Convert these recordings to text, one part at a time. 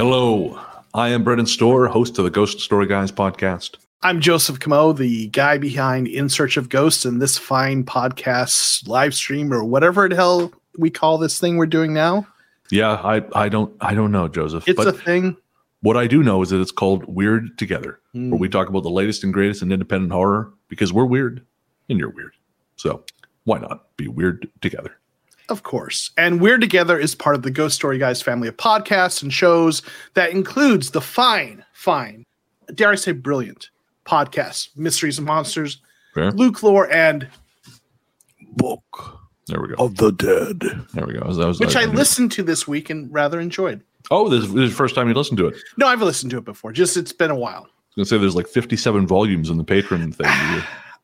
Hello, I am Brennan Storr, host of the Ghost Story Guys podcast. I'm Joseph Comeau, the guy behind In Search of Ghosts, and this fine podcast live stream or whatever the hell we call this thing we're doing now. Yeah, I don't know, Joseph. It's a thing. What I do know is that it's called Weird Together, where we talk about the latest and greatest in independent horror because we're weird and you're weird. So why not be weird together? Of course. And Weird Together is part of the Ghost Story Guys family of podcasts and shows that includes the fine, dare I say brilliant, podcasts, Mysteries and Monsters, Fair. Luke Lore, and Book there we go. Of the Dead. There we go. Which I listened to this week and rather enjoyed. Oh, this is the first time you listened to it? No, I've listened to it before. Just it's been a while. I was going to say there's like 57 volumes in the Patreon thing.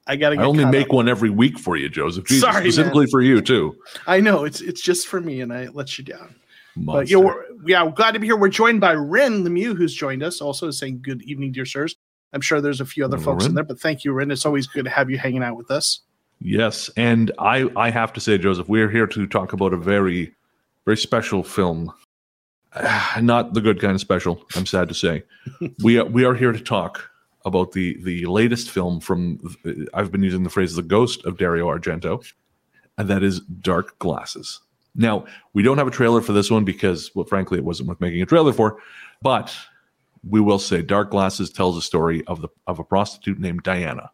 I only make one every week for you, Joseph. Jesus, sorry, specifically man. For you too. I know it's just for me, and I let you down. Monster. But we're glad to be here. We're joined by Ren Lemieux, who's joined us. Also, saying good evening, dear sirs. I'm sure there's a few other folks Ren. In there, but thank you, Ren. It's always good to have you hanging out with us. Yes, and I have to say, Joseph, we're here to talk about a very, very special film. Not the good kind of special. I'm sad to say. We are here to talk about the latest film from, I've been using the phrase, the ghost of Dario Argento, and that is Dark Glasses. Now, we don't have a trailer for this one because, well, frankly, it wasn't worth making a trailer for, but we will say Dark Glasses tells a story of a prostitute named Diana,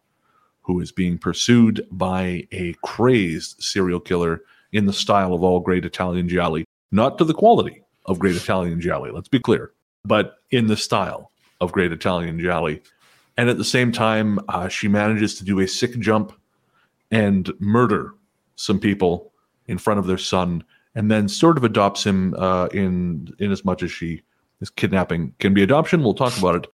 who is being pursued by a crazed serial killer in the style of all great Italian gialli, not to the quality of great Italian gialli, let's be clear, but in the style of great Italian gialli. And at the same time, she manages to do a sick jump and murder some people in front of their son, and then sort of adopts him in as much as she is kidnapping. Can be adoption. We'll talk about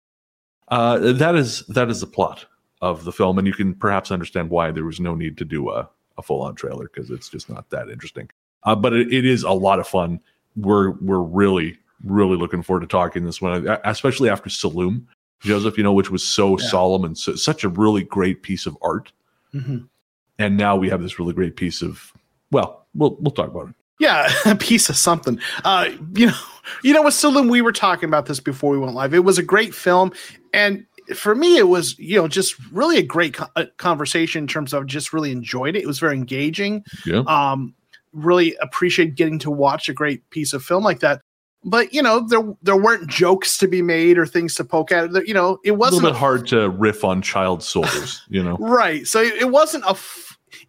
it. That is the plot of the film, and you can perhaps understand why there was no need to do a full-on trailer, because it's just not that interesting. But it is a lot of fun. We're really, really looking forward to talking this one, especially after Saloum. Joseph, which was so solemn and such a really great piece of art. Mm-hmm. And now we have this really great piece of, well, we'll talk about it. Yeah, a piece of something. With Saloum, we were talking about this before we went live. It was a great film. And for me, it was, just really a great conversation in terms of just really enjoyed it. It was very engaging. Yeah. Really appreciate getting to watch a great piece of film like that. But, there weren't jokes to be made or things to poke at. It wasn't a little bit hard to riff on child soldiers, Right. So it wasn't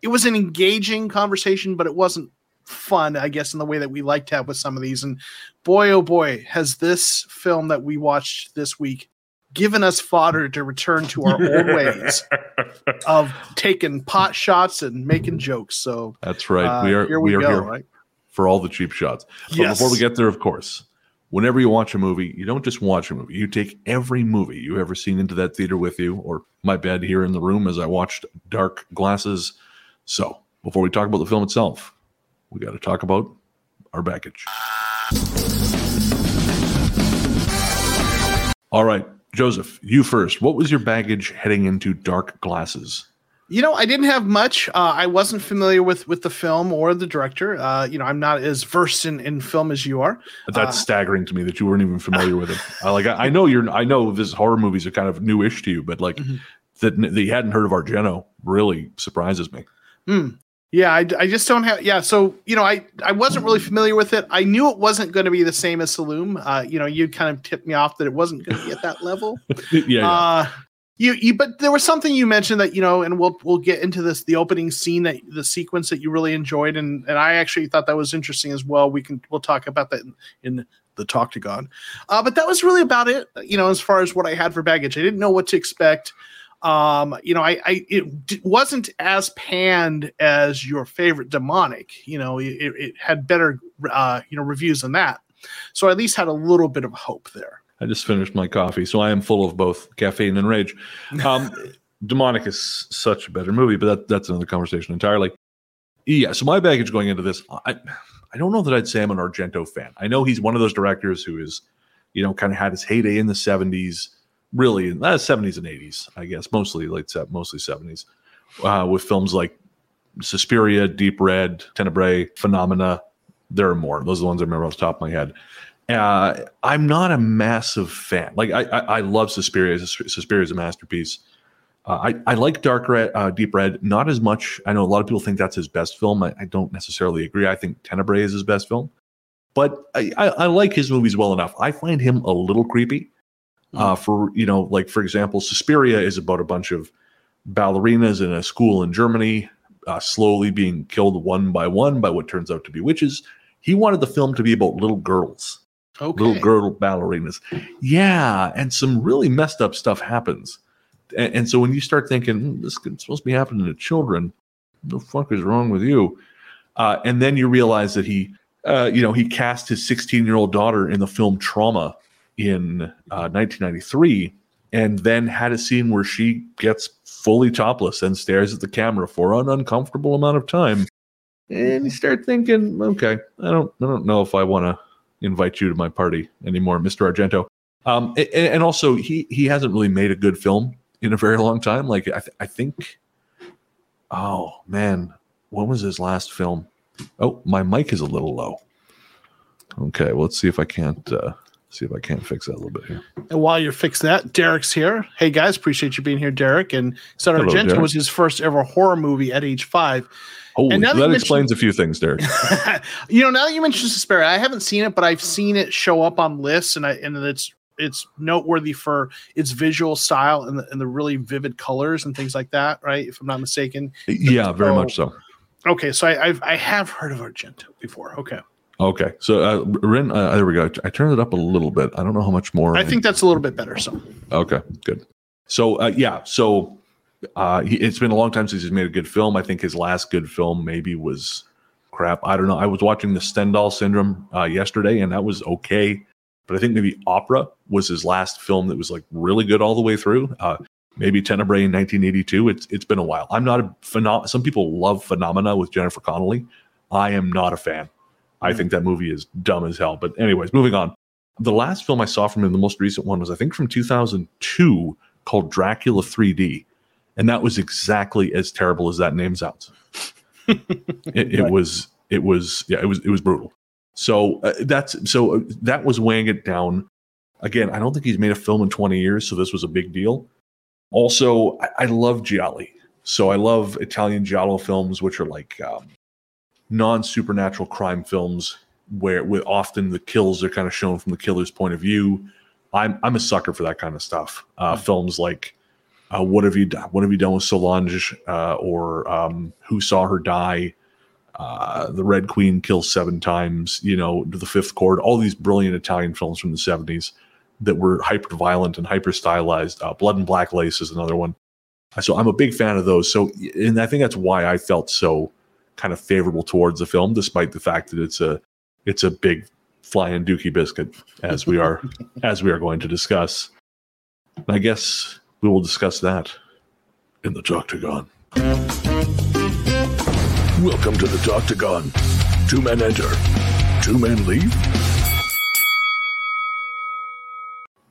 it was an engaging conversation, but it wasn't fun, I guess, in the way that we like to have with some of these. And boy, oh boy, has this film that we watched this week given us fodder to return to our old ways of taking pot shots and making jokes. So that's right. We are here. Right? For all the cheap shots. But before we get there, of course, whenever you watch a movie, you don't just watch a movie. You take every movie you've ever seen into that theater with you, or my bed here in the room as I watched Dark Glasses. So before we talk about the film itself, we got to talk about our baggage. All right, Joseph, you first. What was your baggage heading into Dark Glasses? I didn't have much. I wasn't familiar with the film or the director. I'm not as versed in film as you are. That's staggering to me that you weren't even familiar with it. I know these horror movies are kind of newish to you, but that you hadn't heard of Argento really surprises me. Mm. Yeah, I just don't have. Yeah, so I wasn't really familiar with it. I knew it wasn't going to be the same as Saloum. You kind of tipped me off that it wasn't going to be at that level. Yeah. But there was something you mentioned that, and we'll get into this, the opening scene, that the sequence that you really enjoyed. And I actually thought that was interesting as well. We'll talk about that in the talk to God. But that was really about it. As far as what I had for baggage, I didn't know what to expect. It wasn't as panned as your favorite Demonic, it had better, reviews than that. So I at least had a little bit of hope there. I just finished my coffee, so I am full of both caffeine and rage. Demonic is such a better movie, but that's another conversation entirely. Yeah, so my baggage going into this, I don't know that I'd say I'm an Argento fan. I know he's one of those directors who is, kind of had his heyday in the 70s, really, 70s and 80s, I guess, mostly 70s, with films like Suspiria, Deep Red, Tenebrae, Phenomena. There are more. Those are the ones I remember off the top of my head. I'm not a massive fan. Like I love Suspiria. Suspiria is a masterpiece. I like Deep Red not as much. I know a lot of people think that's his best film. I don't necessarily agree. I think Tenebrae is his best film, but I like his movies well enough. I find him a little creepy. For you know, like for example, Suspiria is about a bunch of ballerinas in a school in Germany, slowly being killed one by what turns out to be witches. He wanted the film to be about little girls, little girl ballerinas. Yeah, and some really messed up stuff happens. And so when you start thinking, this is supposed to be happening to children, what the fuck is wrong with you? And then you realize that he cast his 16-year-old daughter in the film Trauma in 1993, and then had a scene where she gets fully topless and stares at the camera for an uncomfortable amount of time. And you start thinking, okay, I don't know if I want to invite you to my party anymore, Mr. Argento. And also, he hasn't really made a good film in a very long time. Like I think, oh man, when was his last film? Oh, my mic is a little low. Okay, well, let's see if I can't fix that a little bit here. And while you fix that, Derek's here. Hey guys, appreciate you being here, Derek. And Son Hello, Argento Derek. Was his first ever horror movie at age 5. Oh, that explains a few things, Derek. You know, now that you mentioned Suspiria, I haven't seen it, but I've seen it show up on lists, and it's noteworthy for its visual style and the really vivid colors and things like that, right? If I'm not mistaken. Yeah, very much so. Okay, so I have heard of Argento before. Okay. So, Rin, there we go. I turned it up a little bit. I don't know how much more. I think that's a little bit better. So. Okay, good. So, yeah. So, it's been a long time since he's made a good film. I think his last good film maybe was crap. I don't know. I was watching the Stendhal Syndrome yesterday, and that was okay. But I think maybe Opera was his last film that was like really good all the way through. Maybe Tenebrae in 1982. It's been a while. I'm not a fan. Some people love Phenomena with Jennifer Connelly. I am not a fan. I think that movie is dumb as hell. But anyways, moving on. The last film I saw from him, the most recent one, was I think from 2002 called Dracula 3D. And that was exactly as terrible as that name sounds. It was brutal. So that was weighing it down. Again, I don't think he's made a film in 20 years. So this was a big deal. Also, I love Gialli. So I love Italian Giallo films, which are like non-supernatural crime films where often the kills are kind of shown from the killer's point of view. I'm a sucker for that kind of stuff. Films like What Have You Done with Solange? Or Who Saw Her Die? The Red Queen Kills Seven Times, you know, The Fifth Cord, all these brilliant Italian films from the 70s that were hyper-violent and hyper-stylized. Blood and Black Lace is another one. So I'm a big fan of those. So, and I think that's why I felt so kind of favorable towards the film, despite the fact that it's a big flying dookie biscuit, as we are going to discuss. And I guess we will discuss that in the Doctagon. Welcome to the Doctagon. 2 men enter, 2 men leave.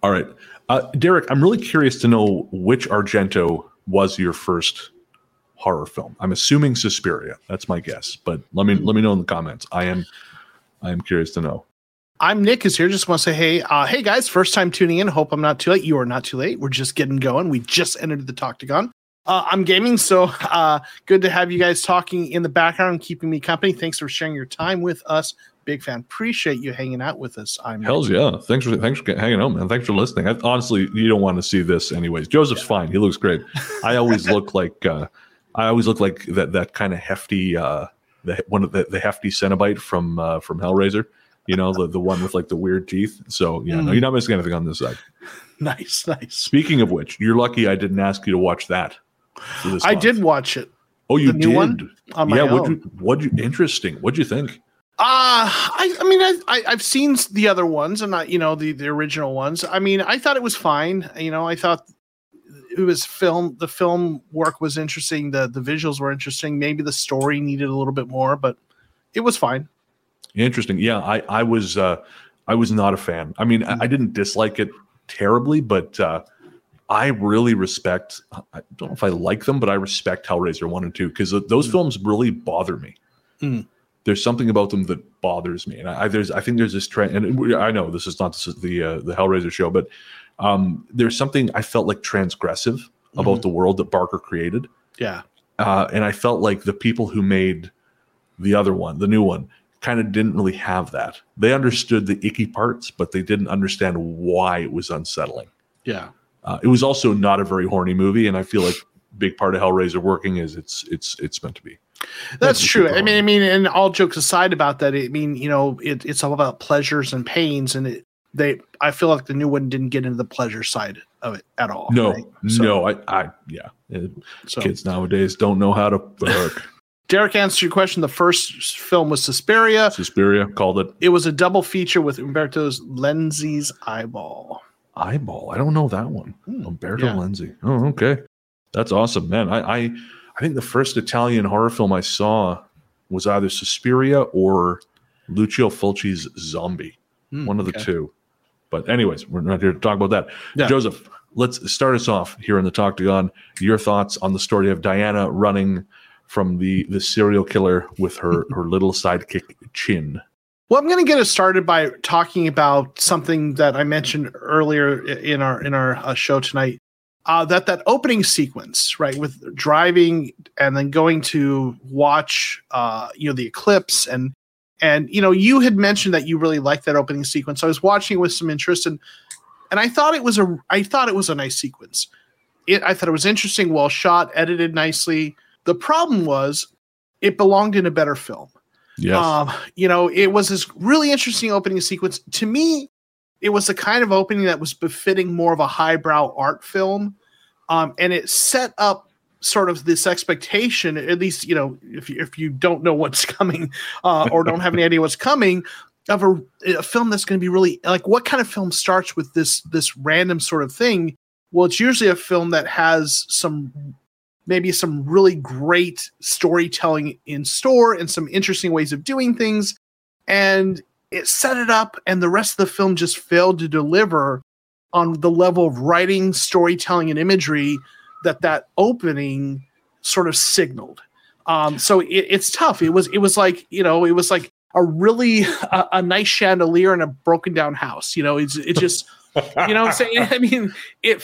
All right, Derek, I'm really curious to know which Argento was your first horror film. I'm assuming Suspiria. That's my guess, but let me know in the comments. I am curious to know. I'm Nick is here. Just want to say, hey guys, first time tuning in. Hope I'm not too late. You are not too late. We're just getting going. We just entered the Doctagon. I'm gaming, so good to have you guys talking in the background, keeping me company. Thanks for sharing your time with us. Big fan. Appreciate you hanging out with us. Hells yeah. Thanks for hanging out, man. Thanks for listening. Honestly, you don't want to see this anyways. Joseph's fine. He looks great. I always look like. I always look like that kind of hefty, the hefty Cenobite from Hellraiser, you know, the one with like the weird teeth. So yeah, no, you're not missing anything on this side. Nice. Speaking of which, you're lucky I didn't ask you to watch that. I did watch it. Oh, you did? On my own. Interesting. What'd you think? I've seen the other ones and not, you know, the original ones. I mean, I thought it was fine. You know, I thought. It was the film work was interesting. The visuals were interesting. Maybe the story needed a little bit more, but it was fine. Interesting. Yeah. I was not a fan. I mean, I didn't dislike it terribly, but, I really respect, I don't know if I like them, but I respect Hellraiser 1 and 2 because those films really bother me. there's something about them that bothers me. And I think there's this trend, and I know this is not the Hellraiser show, but there's something I felt like transgressive about the world that Barker created. Yeah. And I felt like the people who made the other one, the new one, kind of didn't really have that. They understood the icky parts, but they didn't understand why it was unsettling. Yeah. It was also not a very horny movie, and I feel like a big part of Hellraiser working is it's meant to be. That's true. I mean, and all jokes aside about that, I mean, you know, it's all about pleasures and pains, and I feel like the new one didn't get into the pleasure side of it at all. No, right? Kids nowadays don't know how to work. Derek, answered your question. The first film was Suspiria. Suspiria, called it. It was a double feature with Umberto Lenzi's Eyeball. Eyeball? I don't know that one. Umberto Lenzi. Oh, okay. That's awesome, man. I think the first Italian horror film I saw was either Suspiria or Lucio Fulci's Zombie. One of the two. But anyways, we're not here to talk about that. Yeah. Joseph, let's start us off here in the Talktagon. Your thoughts on the story of Diana running from the serial killer with her little sidekick Chin. Well, I'm going to get us started by talking about something that I mentioned earlier in our show tonight. That opening sequence, right, with driving and then going to watch, the eclipse, and you know, you had mentioned that you really liked that opening sequence. I was watching it with some interest, and I thought it was a nice sequence. I thought it was interesting, well shot, edited nicely. The problem was it belonged in a better film. Yes. It was this really interesting opening sequence. To me, it was the kind of opening that was befitting more of a highbrow art film. And it set up sort of this expectation, at least, you know, if you don't know what's coming or don't have any idea what's coming, of a film that's going to be really like, what kind of film starts with this random sort of thing? Well, it's usually a film that has maybe some really great storytelling in store and some interesting ways of doing things. And it set it up, and the rest of the film just failed to deliver on the level of writing, storytelling, and imagery that opening sort of signaled. So it's tough. It was like a really a nice chandelier in a broken down house. You know, it's just, you know what I'm saying? I mean, it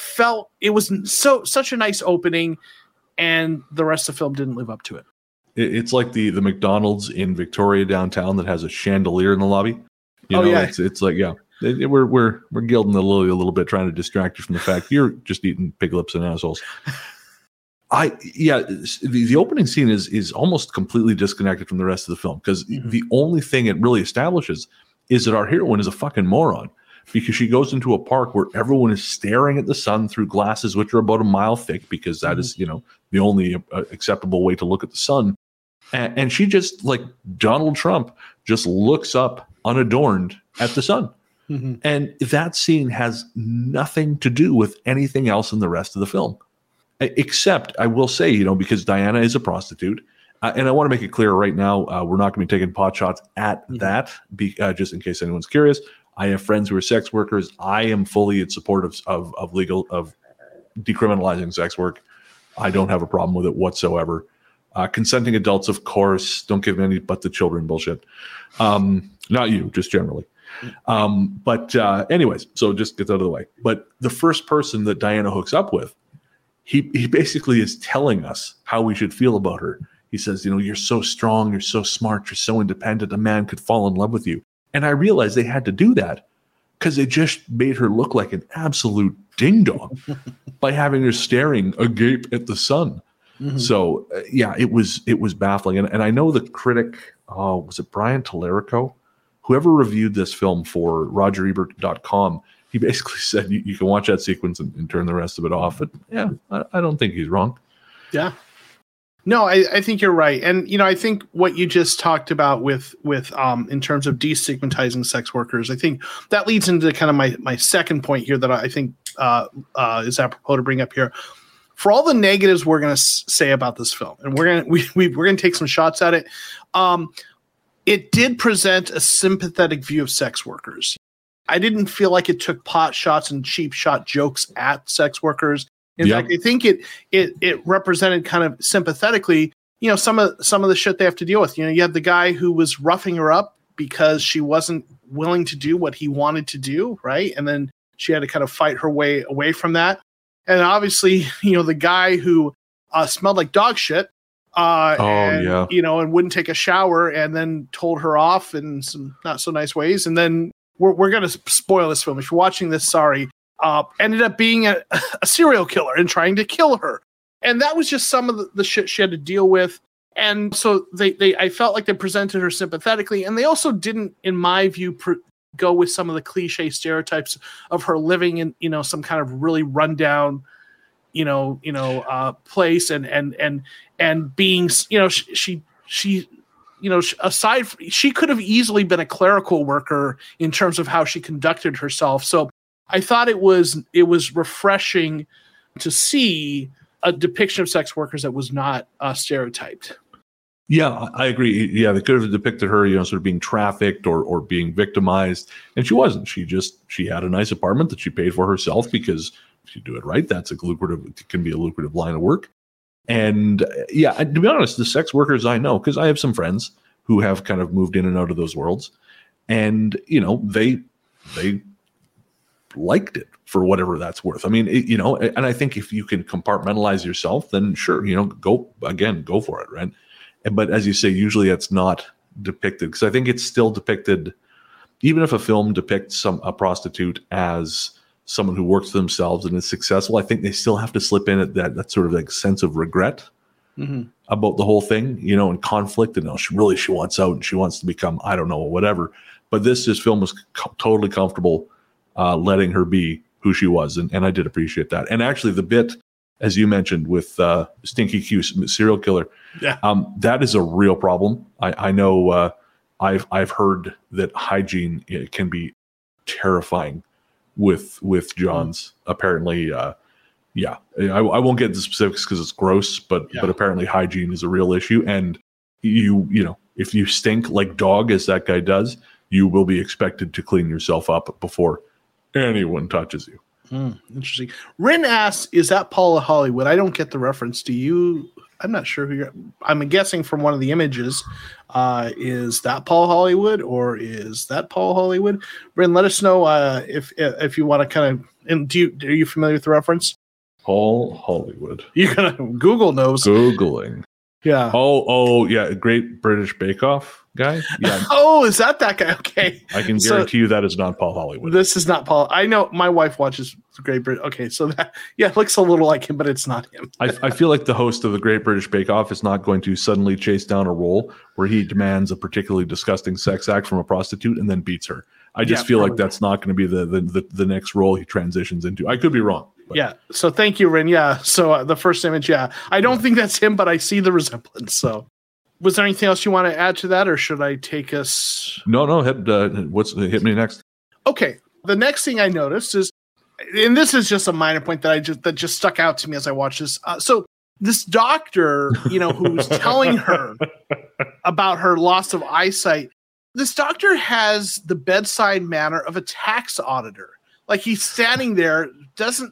was such a nice opening, and the rest of the film didn't live up to it. It's like the McDonald's in Victoria downtown that has a chandelier in the lobby. It's like, yeah, we're gilding the lily a little bit, trying to distract you from the fact you're just eating pig lips and assholes. The opening scene is almost completely disconnected from the rest of the film, because the only thing it really establishes is that our heroine is a fucking moron, because she goes into a park where everyone is staring at the sun through glasses, which are about a mile thick, because that is, you know, the only acceptable way to look at the sun. And she just, like Donald Trump, just looks up unadorned at the sun. Mm-hmm. And that scene has nothing to do with anything else in the rest of the film. Except, I will say, you know, because Diana is a prostitute, and I want to make it clear right now, we're not going to be taking pot shots at that, just in case anyone's curious. I have friends who are sex workers. I am fully in support of legal, of decriminalizing sex work. I don't have a problem with it whatsoever. Consenting adults, of course, don't give any but the children bullshit. Not you, just generally. Anyways, so just get out of the way. But the first person that Diana hooks up with, he basically is telling us how we should feel about her. He says, you know, you're so strong, you're so smart, you're so independent, a man could fall in love with you. And I realized they had to do that because they just made her look like an absolute ding-dong by having her staring agape at the sun. Mm-hmm. So, it was baffling. And I know the critic, was it Brian Tallarico? Whoever reviewed this film for RogerEbert.com, he basically said you can watch that sequence and turn the rest of it off. But, yeah, I don't think he's wrong. Yeah. No, I think you're right. And, you know, I think what you just talked about with in terms of destigmatizing sex workers, I think that leads into kind of my second point here that I think is apropos to bring up here. For all the negatives we're going to say about this film, and we're going to take some shots at it. It did present a sympathetic view of sex workers. I didn't feel like it took pot shots and cheap shot jokes at sex workers. In fact, I think it represented kind of sympathetically you know, some of the shit they have to deal with. You know, you had the guy who was roughing her up because she wasn't willing to do what he wanted to do, right? And then she had to kind of fight her way away from that. And obviously, you know, the guy who smelled like dog shit, you know, and wouldn't take a shower, and then told her off in some not so nice ways. And then we're going to spoil this film. If you're watching this, sorry. Ended up being a serial killer and trying to kill her. And that was just some of the shit she had to deal with. And so I felt like they presented her sympathetically. And they also didn't, in my view, go with some of the cliche stereotypes of her living in, you know, some kind of really rundown, place and being, you know, she you know, aside from, she could have easily been a clerical worker in terms of how she conducted herself. So I thought it was refreshing to see a depiction of sex workers that was not stereotyped. Yeah, I agree. Yeah, they could have depicted her, you know, sort of being trafficked or being victimized, and she wasn't. She had a nice apartment that she paid for herself because if you do it right, that's it can be a lucrative line of work. And yeah, to be honest, the sex workers I know, because I have some friends who have kind of moved in and out of those worlds, and you know, they liked it for whatever that's worth. I mean, and I think if you can compartmentalize yourself, then sure, you know, go for it, right? But as you say, usually that's not depicted, because I think it's still depicted, even if a film depicts a prostitute as someone who works for themselves and is successful, I think they still have to slip in at that sort of like sense of regret about the whole thing, you know, and conflict, and she wants out and she wants to become, I don't know, whatever. But this film was totally comfortable letting her be who she was, and I did appreciate that. And actually, the bit, as you mentioned, with Stinky Q, serial killer, that is a real problem. I know I've heard that hygiene can be terrifying with Johns. Apparently, I won't get into specifics because it's gross, but apparently hygiene is a real issue, and you know, if you stink like dog as that guy does, you will be expected to clean yourself up before anyone touches you. Interesting. Rin asks, "Is that Paula Hollywood?" I don't get the reference. Do you? I'm not sure who you're. I'm guessing from one of the images, is that Paula Hollywood or is that Paula Hollywood? Rin, let us know if you want to kind of. And are you familiar with the reference? Paula Hollywood. You're gonna Google knows. Googling. Yeah. Oh, yeah. Great British Bake Off guy. Yeah. Oh, is that guy? Okay. I can guarantee you that is not Paul Hollywood. This is not Paul. I know my wife watches Great British. Okay. So it looks a little like him, but it's not him. I feel like the host of the Great British Bake Off is not going to suddenly chase down a role where he demands a particularly disgusting sex act from a prostitute and then beats her. I just feel probably. Like that's not going to be the next role he transitions into. I could be wrong. But. Yeah. So thank you, Rin. Yeah. So the first image. Yeah. I don't think that's him, but I see the resemblance. So was there anything else you want to add to that, or should I take us? No. Hit me next. Okay. The next thing I noticed is, and this is just a minor point that just stuck out to me as I watched this. So this doctor, you know, who's telling her about her loss of eyesight, this doctor has the bedside manner of a tax auditor. Like, he's standing there,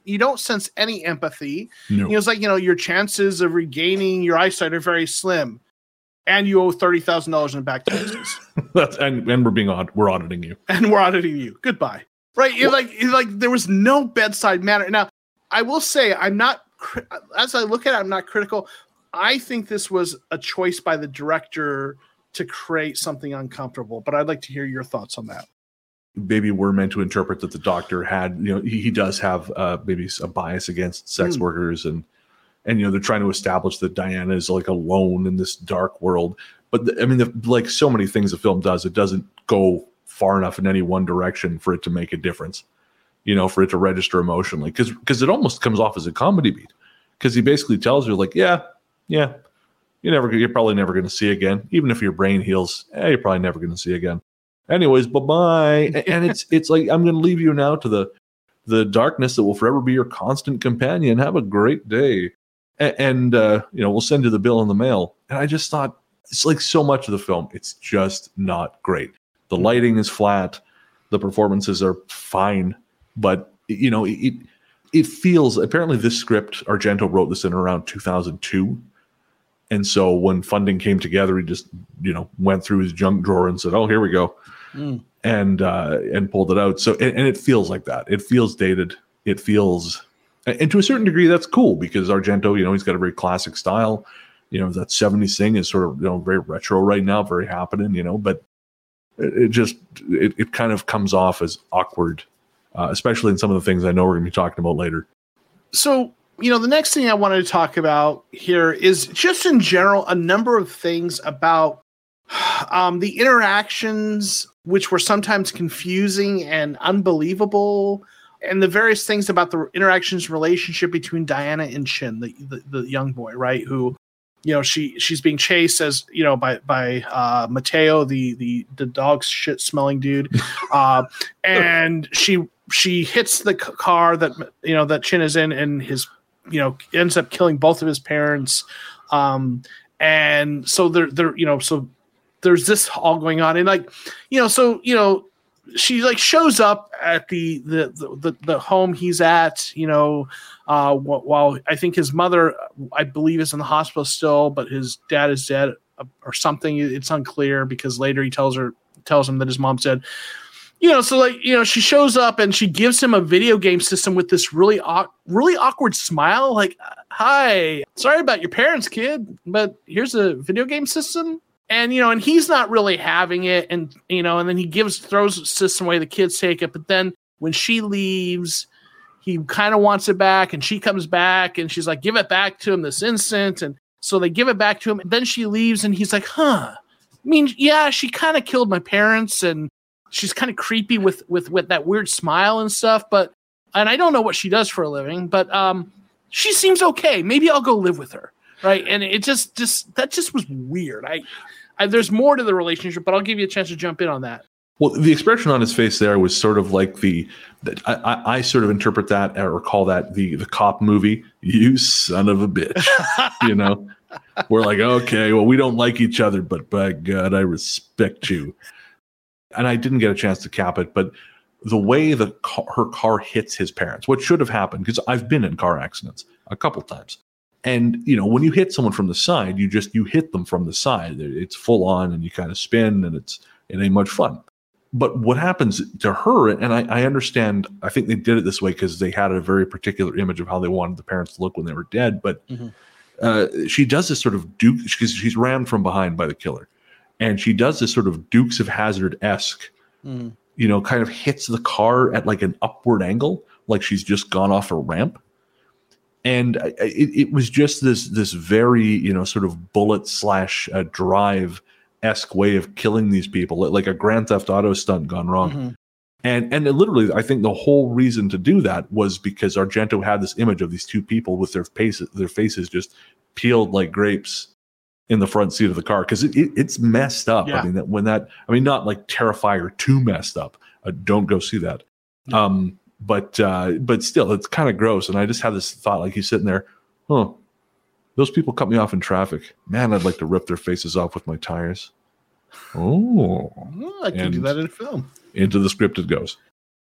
you don't sense any empathy. No. You know, it's like, you know, your chances of regaining your eyesight are very slim, and you owe $30,000 in back taxes. and we're auditing you. And we're auditing you. Goodbye. Right? You're like there was no bedside manner. Now, I will say, as I look at it, I'm not critical. I think this was a choice by the director to create something uncomfortable, but I'd like to hear your thoughts on that. Maybe we're meant to interpret that the doctor had, you know, he does have maybe a bias against sex workers, and you know, they're trying to establish that Diana is like alone in this dark world. But like so many things the film does, it doesn't go far enough in any one direction for it to make a difference, you know, for it to register emotionally, because it almost comes off as a comedy beat, because he basically tells her like, yeah, you're probably never going to see again, even if your brain heals, you're probably never going to see again. Anyways, bye-bye. And it's like, I'm going to leave you now to the darkness that will forever be your constant companion. Have a great day. And you know, we'll send you the bill in the mail. And I just thought, it's like so much of the film, it's just not great. The lighting is flat. The performances are fine. But, you know, it feels, apparently this script, Argento wrote this in around 2002. And so when funding came together, he just, you know, went through his junk drawer and said, "Oh, here we go," and pulled it out. So, and it feels like that. It feels dated. It feels, and to a certain degree, that's cool because Argento, you know, he's got a very classic style. You know, that 70s thing is sort of, you know, very retro right now, very happening, you know, but it just, it kind of comes off as awkward, especially in some of the things I know we're going to be talking about later. So, you know, the next thing I wanted to talk about here is just in general, a number of things about the interactions, which were sometimes confusing and unbelievable, and the various things about the interactions relationship between Diana and Chin, the young boy, right? Who, you know, she's being chased as, you know, by Mateo, the dog shit smelling dude. And she hits the car that, you know, that Chin is in, and his, you know, ends up killing both of his parents. And so they're, you know, so there's this all going on, and like, you know, so, you know, she like shows up at the home he's at, you know, while I think his mother, I believe, is in the hospital still, but his dad is dead or something. It's unclear because later he tells him that his mom's dead. You know, so like, you know, she shows up and she gives him a video game system with this really, really awkward smile. Like, "Hi, sorry about your parents, kid, but here's a video game system." And, you know, and he's not really having it. And, you know, and then he throws the system away. The kids take it. But then when she leaves, he kind of wants it back, and she comes back and she's like, "Give it back to him this instant." And so they give it back to him. And then she leaves and he's like, "Huh, I mean, yeah, she kind of killed my parents, and she's kind of creepy with that weird smile and stuff. But, and I don't know what she does for a living, but she seems okay. Maybe I'll go live with her." Right. And it just was weird. I there's more to the relationship, but I'll give you a chance to jump in on that. Well, the expression on his face there was sort of like I sort of interpret that or call that the cop movie, "You son of a bitch," you know, we're like, okay, well, we don't like each other, but by God, I respect you. And I didn't get a chance to cap it, but the way her car hits his parents, what should have happened, because I've been in car accidents a couple times. And, you know, when you hit someone from the side, you hit them from the side. It's full on, and you kind of spin, and it ain't much fun. But what happens to her, and I understand, I think they did it this way because they had a very particular image of how they wanted the parents to look when they were dead. But she does this sort of Duke, she's rammed from behind by the killer. And she does this sort of Dukes of Hazzard-esque, you know, kind of hits the car at like an upward angle, like she's just gone off a ramp. And it was just this very, you know, sort of bullet / drive-esque way of killing these people, like a Grand Theft Auto stunt gone wrong. And literally, I think the whole reason to do that was because Argento had this image of these two people with their faces just peeled like grapes in the front seat of the car, because it's messed up. Yeah. I mean, not like Terrifier 2 messed up. Don't go see that. Yeah. But still, it's kind of gross. And I just had this thought, like he's sitting there, "Huh, those people cut me off in traffic. Man, I'd like to rip their faces off with my tires." Oh, I can do that in a film. Into the script it goes.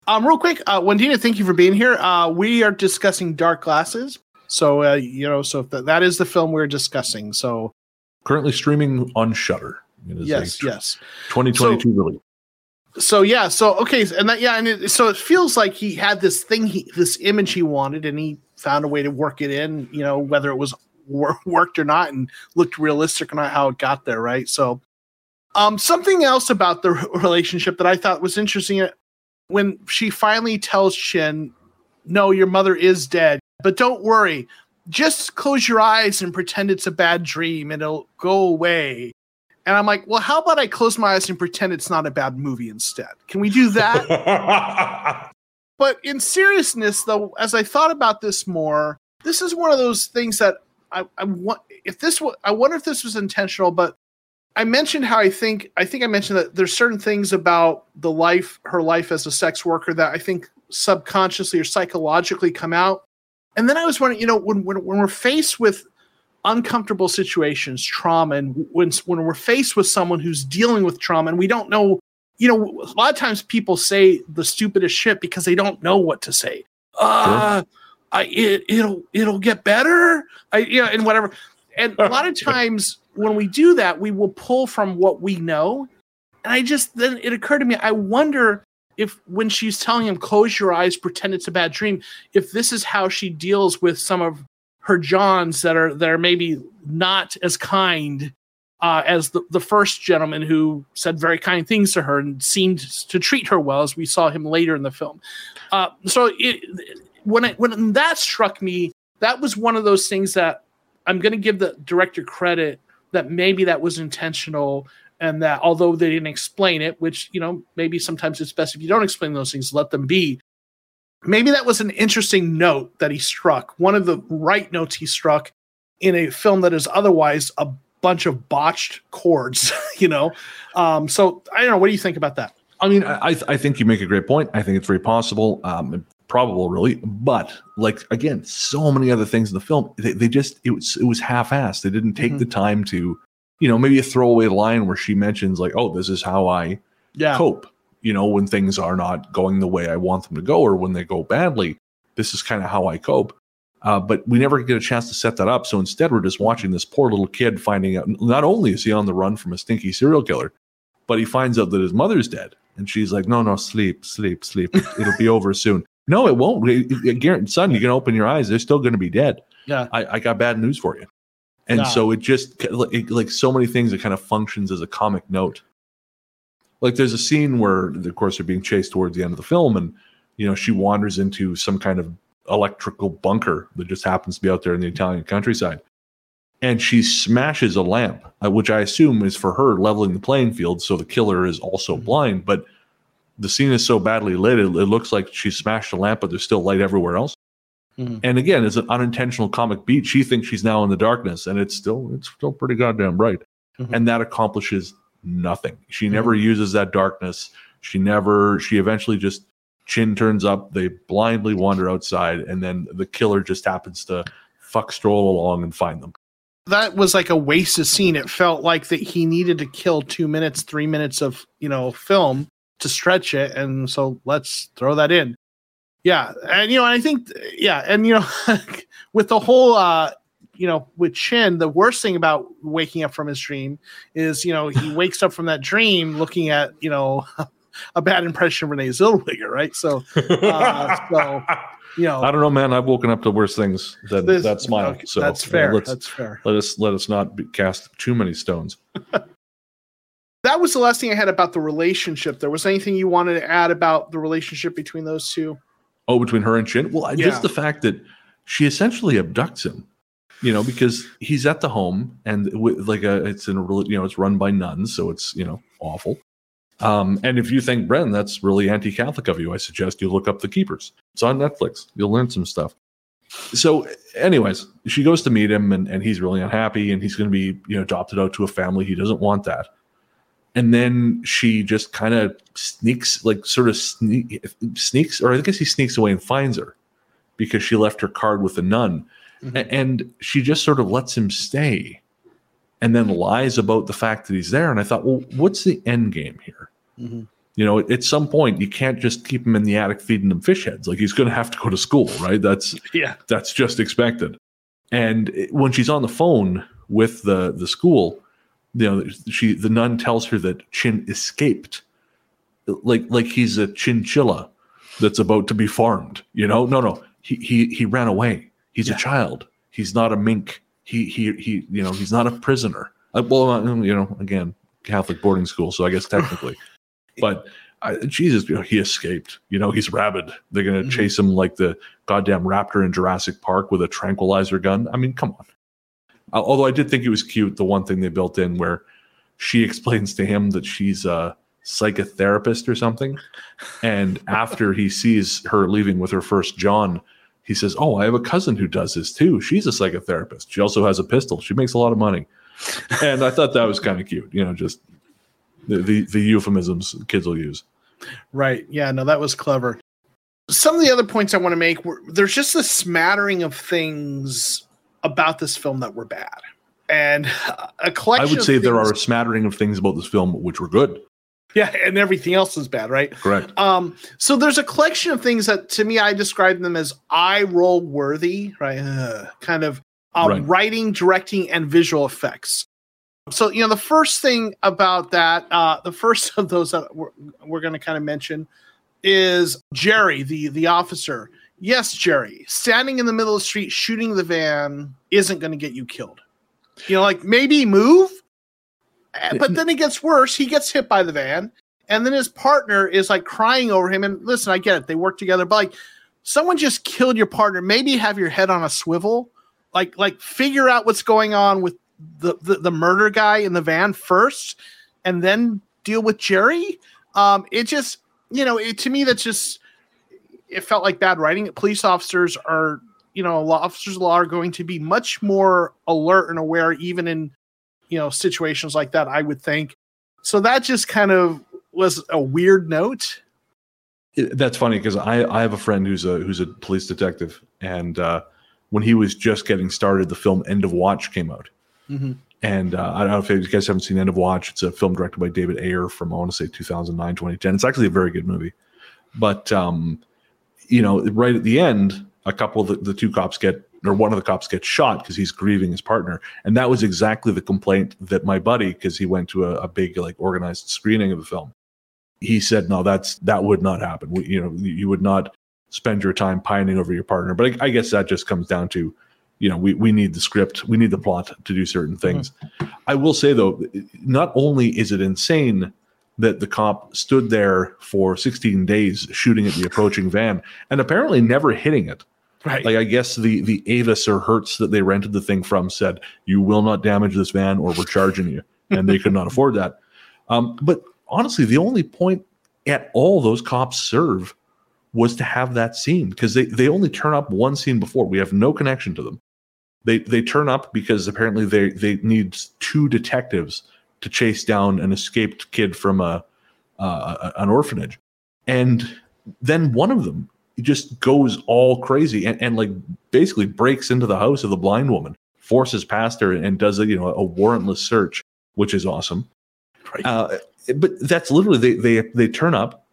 Real quick, Wendina, thank you for being here. We are discussing Dark Glasses. So, you know, so if that is the film we're discussing. So currently streaming on Shudder. Yes. 2022 release. So yeah, so okay, and that yeah, and it, so it feels like he had this thing, this image he wanted, and he found a way to work it in, you know, whether it was worked or not, and looked realistic or not, how it got there, right? So, something else about the relationship that I thought was interesting when she finally tells Chin, "No, your mother is dead, but don't worry, just close your eyes and pretend it's a bad dream, and it'll go away." And I'm like, well, how about I close my eyes and pretend it's not a bad movie instead? Can we do that? But in seriousness, though, as I thought about this more, this is one of those things that I wonder if this was intentional. But I mentioned how I think I mentioned that there's certain things about her life as a sex worker that I think subconsciously or psychologically come out. And then I was wondering, you know, when we're faced with uncomfortable situations, trauma, and when we're faced with someone who's dealing with trauma and we don't know, you know, a lot of times people say the stupidest shit because they don't know what to say. Sure. It'll get better. And whatever. And a lot of times when we do that, we will pull from what we know. And I just, then it occurred to me, I wonder if when she's telling him, close your eyes, pretend it's a bad dream, if this is how she deals with some of her Johns that are maybe not as kind as the first gentleman who said very kind things to her and seemed to treat her well, as we saw him later in the film. So when that struck me, that was one of those things that I'm going to give the director credit that maybe that was intentional. And that although they didn't explain it, which, you know, maybe sometimes it's best if you don't explain those things, let them be. Maybe that was an interesting note that he struck, one of the right notes he struck in a film that is otherwise a bunch of botched chords, you know? So I don't know. What do you think about that? I mean, I think you make a great point. I think it's very possible, probable really, but like, again, so many other things in the film, it was half-assed. They didn't take the time to, you know, maybe a throwaway line where she mentions like, oh, this is how I cope, you know, when things are not going the way I want them to go or when they go badly, this is kind of how I cope. But we never get a chance to set that up. So instead, we're just watching this poor little kid finding out, not only is he on the run from a stinky serial killer, but he finds out that his mother's dead. And she's like, no, sleep. It'll be over soon. No, it won't. Son, you're going to open your eyes. They're still going to be dead. Yeah, I got bad news for you. And so it like so many things, it kind of functions as a comic note. Like there's a scene where, of course, they're being chased towards the end of the film. And, you know, she wanders into some kind of electrical bunker that just happens to be out there in the Italian countryside. And she smashes a lamp, which I assume is for her leveling the playing field. So the killer is also blind. But the scene is so badly lit, it looks like she smashed a lamp, but there's still light everywhere else. And again, it's an unintentional comic beat. She thinks she's now in the darkness, and it's still pretty goddamn bright. And that accomplishes nothing. She never uses that darkness. She eventually just chin turns up. They blindly wander outside, and then the killer just happens to stroll along and find them. That was like a wasted scene. It felt like that he needed to kill 2 minutes, 3 minutes of, you know, film to stretch it, and so let's throw that in. Yeah. And, you know, I think, yeah. And, you know, with the whole, you know, with Chin, the worst thing about waking up from his dream is, you know, he wakes up from that dream looking at, you know, a bad impression of Renee Zellweger, right? So, you know. I don't know, man. I've woken up to worse things than that smile. Okay, so that's fair. That's fair. Let us not cast too many stones. That was the last thing I had about the relationship. There was anything you wanted to add about the relationship between those two? Oh, between her and Chin? Well, just the fact that she essentially abducts him, you know, because he's at the home and it's run by nuns. So it's, you know, awful. And if you think, Bren, that's really anti-Catholic of you, I suggest you look up The Keepers. It's on Netflix. You'll learn some stuff. So anyways, she goes to meet him and he's really unhappy and he's going to be, you know, adopted out to a family. He doesn't want that. And then she just kind of sneaks away and finds her because she left her card with a nun. And she just sort of lets him stay and then lies about the fact that he's there. And I thought, well, what's the end game here? You know, at some point, you can't just keep him in the attic feeding him fish heads. Like, he's going to have to go to school, right? That's just expected. And when she's on the phone with the school, you know, the nun tells her that Chin escaped, like he's a chinchilla that's about to be farmed. You know, no, he ran away. He's a child. He's not a mink. He you know, he's not a prisoner. Well, you know, again, Catholic boarding school, so I guess technically, but Jesus, you know, he escaped. You know, he's rabid. They're gonna chase him like the goddamn raptor in Jurassic Park with a tranquilizer gun. I mean, come on. Although I did think it was cute, the one thing they built in where she explains to him that she's a psychotherapist or something. And after he sees her leaving with her first John, he says, oh, I have a cousin who does this too. She's a psychotherapist. She also has a pistol. She makes a lot of money. And I thought that was kind of cute, you know, just the euphemisms kids will use. Right. Yeah, no, that was clever. Some of the other points I want to make were there's just a smattering of things about this film that were bad, and a collection. I would say there are a smattering of things about this film which were good. Yeah, and everything else is bad, right? Correct. So there's a collection of things that, to me, I describe them as eye roll worthy, right? Kind of writing, directing, and visual effects. So, you know, the first thing about that, the first of those that we're going to kind of mention is Jerry, the officer. Yes, Jerry, standing in the middle of the street shooting the van isn't going to get you killed. You know, like maybe move, but then it gets worse. He gets hit by the van, and then his partner is like crying over him. And listen, I get it. They work together, but like someone just killed your partner. Maybe have your head on a swivel, like figure out what's going on with the murder guy in the van first, and then deal with Jerry. It just, you know, to me, that's just, it felt like bad writing. Police officers are, you know, officers of law are going to be much more alert and aware, even in, you know, situations like that, I would think. So that just kind of was a weird note. That's funny because I have a friend who's a police detective, and when he was just getting started, the film End of Watch came out. Mm-hmm. And I don't know if you guys haven't seen End of Watch. It's a film directed by David Ayer from, I want to say, 2009, 2010. It's actually a very good movie. But, you know, right at the end, a couple of the two cops get, or one of the cops gets shot because he's grieving his partner. And that was exactly the complaint that my buddy, because he went to a big, like, organized screening of the film. He said, no, that would not happen. You know, you would not spend your time pining over your partner. But I guess that just comes down to, you know, we need the script, we need the plot to do certain things. Mm-hmm. I will say, though, not only is it insane that the cop stood there for 16 days shooting at the approaching van and apparently never hitting it. Right. Like, I guess the Avis or Hertz that they rented the thing from said, you will not damage this van or we're charging you. And they could not afford that. But honestly, the only point at all those cops serve was to have that scene, because they only turn up one scene before. We have no connection to them. They turn up because apparently they need two detectives to chase down an escaped kid from an orphanage. And then one of them just goes all crazy and like basically breaks into the house of the blind woman, forces past her, and does a warrantless search, which is awesome. Right. But that's literally, they turn up,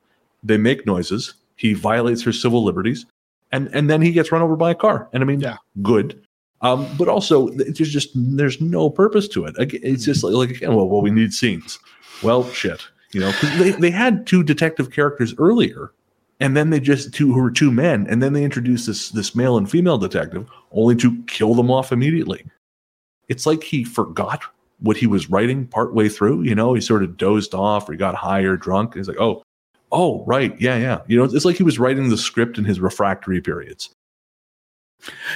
they make noises, he violates her civil liberties, and then he gets run over by a car. And I mean, yeah, good. But also, there's no purpose to it. It's just like we need scenes. Well, shit, you know, because they had two detective characters earlier. And then they just who were two men, and then they introduced this male and female detective, only to kill them off immediately. It's like he forgot what he was writing partway through. You know, he sort of dozed off, or he got high or drunk. He's like, oh, right, yeah. You know, it's like he was writing the script in his refractory periods.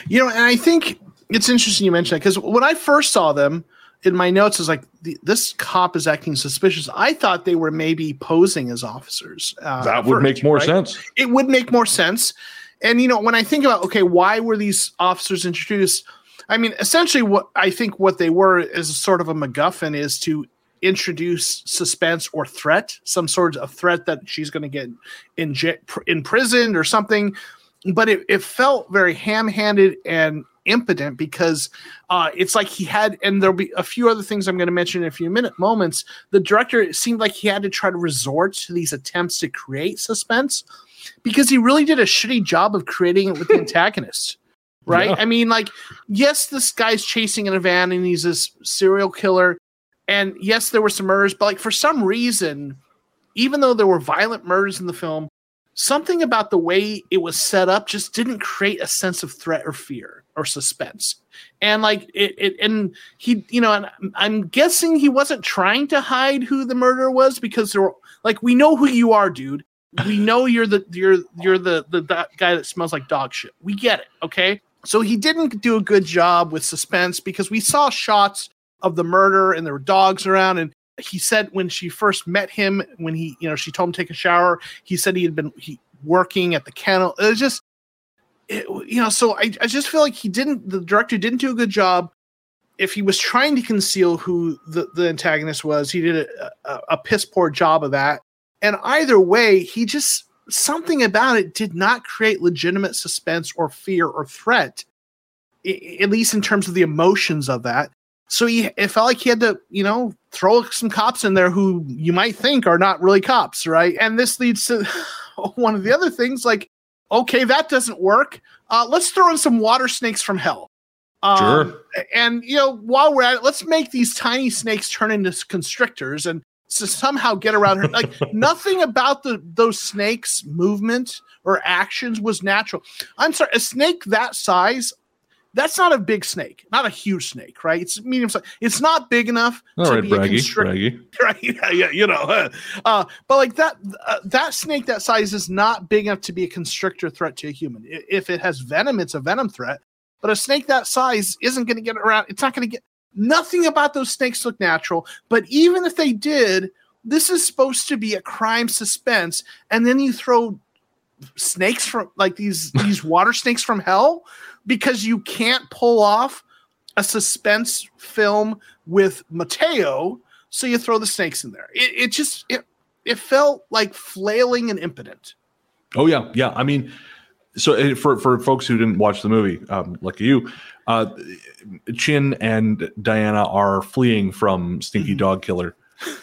You know, and I think it's interesting you mentioned that, because when I first saw them in my notes, I was like, this cop is acting suspicious. I thought they were maybe posing as officers. That would make more sense. It would make more sense. And, you know, when I think about, okay, why were these officers introduced? I mean, essentially what they were is sort of a MacGuffin, is to introduce suspense or threat, some sort of threat that she's going to get imprisoned or something. But it felt very ham-handed and impotent, because it's like he had, and there'll be a few other things I'm going to mention in a few moments. The director seemed like he had to try to resort to these attempts to create suspense, because he really did a shitty job of creating it with the antagonist. Right? Yeah. I mean, like, yes, this guy's chasing in a van and he's this serial killer, and yes, there were some murders, but like for some reason, even though there were violent murders in the film, something about the way it was set up just didn't create a sense of threat or fear or suspense. And like it and he, you know, and I'm guessing he wasn't trying to hide who the murderer was, because there were, like, we know who you are, dude. We know you're the guy that smells like dog shit. We get it. Okay. So he didn't do a good job with suspense, because we saw shots of the murder and there were dogs around, and he said when she first met him, when he, you know, she told him to take a shower, he said he had been working at the kennel. It was just, you know, so I just feel like the director didn't do a good job. If he was trying to conceal who the antagonist was, he did a piss poor job of that. And either way, he just, something about it did not create legitimate suspense or fear or threat, at least in terms of the emotions of that. So it felt like he had to, you know, throw some cops in there who you might think are not really cops, right? And this leads to one of the other things, like, okay, that doesn't work. Let's throw in some water snakes from hell. Sure. And, you know, while we're at it, let's make these tiny snakes turn into constrictors and to somehow get around her. Like, nothing about those snakes' movement or actions was natural. I'm sorry, a snake that size, that's not a big snake, not a huge snake, right? It's medium size. It's not big enough to be a constrictor. Right? Yeah, you know. But like that snake that size is not big enough to be a constrictor threat to a human. If it has venom, it's a venom threat. But a snake that size isn't going to get around. It's not going to get. Nothing about those snakes look natural. But even if they did, this is supposed to be a crime suspense, and then you throw snakes from like these water snakes from hell because you can't pull off a suspense film with Mateo, so you throw the snakes in there. It just felt like flailing and impotent. Oh yeah. I mean, so for folks who didn't watch the movie, lucky you, Chin and Diana are fleeing from Stinky Dog Killer,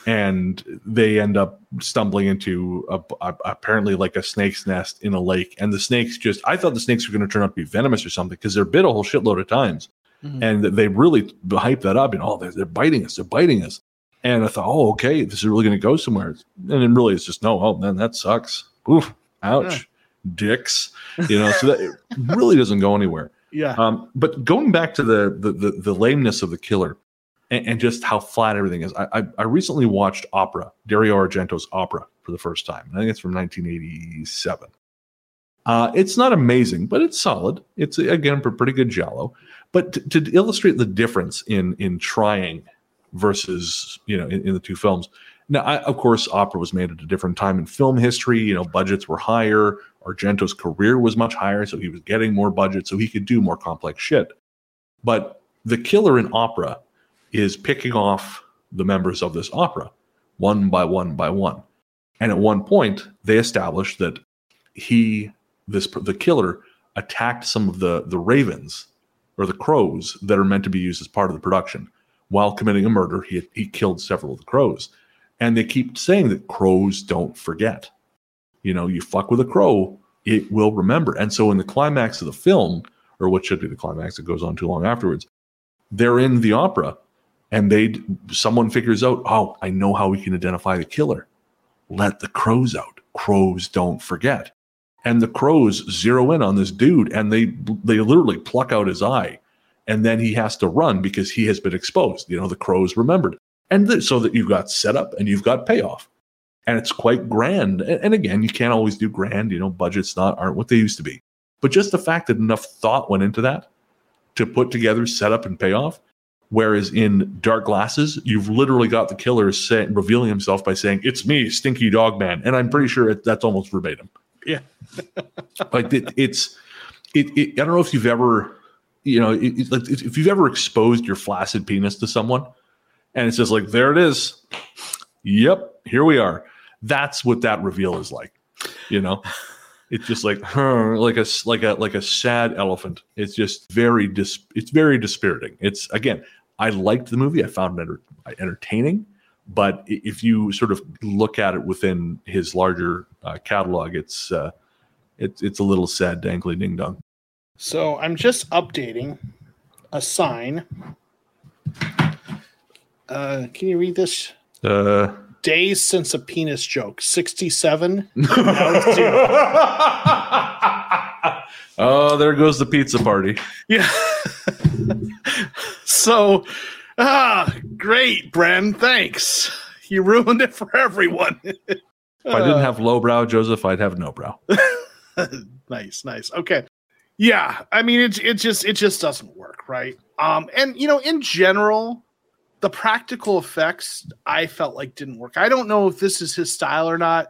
and they end up stumbling into apparently like a snake's nest in a lake. And the snakes I thought the snakes were going to turn out to be venomous or something because they're bit a whole shitload of times. Mm-hmm. And they really hype that up. And they're biting us. They're biting us. And I thought, oh, okay, this is really going to go somewhere. And then really it's just, no, oh, man, that sucks. Oof, ouch, dicks. You know, so that it really doesn't go anywhere. Yeah. But going back to the lameness of the killer and just how flat everything is, I recently watched Opera, Dario Argento's Opera, for the first time. I think it's from 1987. It's not amazing, but it's solid. It's, again, a pretty good giallo. But to illustrate the difference in trying versus, you know, in the two films. Now, of course, Opera was made at a different time in film history. You know, budgets were higher. Argento's career was much higher, so he was getting more budget, so he could do more complex shit. But the killer in Opera is picking off the members of this opera, one by one by one. And at one point, they established that the killer attacked some of the ravens or the crows that are meant to be used as part of the production. While committing a murder, he killed several of the crows. And they keep saying that crows don't forget. You know, you fuck with a crow, it will remember. And so in the climax of the film, or what should be the climax, it goes on too long afterwards, they're in the opera, and someone figures out, oh, I know how we can identify the killer. Let the crows out. Crows don't forget. And the crows zero in on this dude, and they literally pluck out his eye. And then he has to run because he has been exposed. You know, the crows remembered. And so that you've got setup and you've got payoff. And it's quite grand. And again, you can't always do grand. You know, budgets aren't what they used to be. But just the fact that enough thought went into that to put together setup and payoff. Whereas in Dark Glasses, you've literally got the killer revealing himself by saying, it's me, Stinky Dog Man. And I'm pretty sure that's almost verbatim. Yeah. Like I don't know if you've ever, you know, if you've ever exposed your flaccid penis to someone and it's just like, there it is. Yep. Here we are. That's what that reveal is like, you know? It's just like a sad elephant. It's just it's very dispiriting. It's, again, I liked the movie. I found it entertaining, but if you sort of look at it within his larger catalog, it's a little sad, dangly ding dong. So I'm just updating a sign. Can you read this? Days since a penis joke, 67. Oh, there goes the pizza party. Yeah. So, great, Bren. Thanks. You ruined it for everyone. If I didn't have lowbrow, Joseph, I'd have no brow. Nice. Okay. Yeah. I mean, it just doesn't work, right? And you know, in general, the practical effects I felt like didn't work. I don't know if this is his style or not,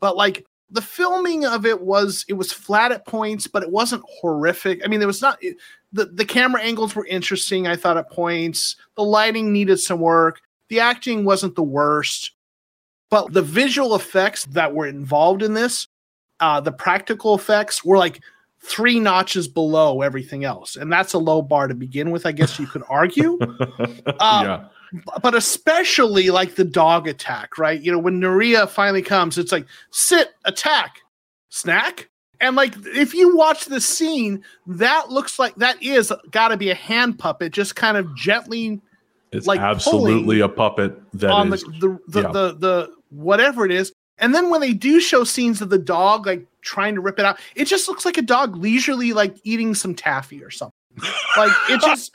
but like the filming of it was flat at points, but it wasn't horrific. I mean, there was not the camera angles were interesting, I thought, at points. The lighting needed some work. The acting wasn't the worst, but the visual effects that were involved in this, the practical effects were like 3 notches below everything else. And that's a low bar to begin with, I guess you could argue. But especially like the dog attack, right? You know, when Nuria finally comes, it's like, sit, attack, snack. And like, if you watch the scene, that looks like that is got to be a hand puppet, just kind of gently. It's like absolutely a puppet that on is the whatever it is. And then when they do show scenes of the dog like trying to rip it out, it just looks like a dog leisurely like eating some taffy or something. Like it just,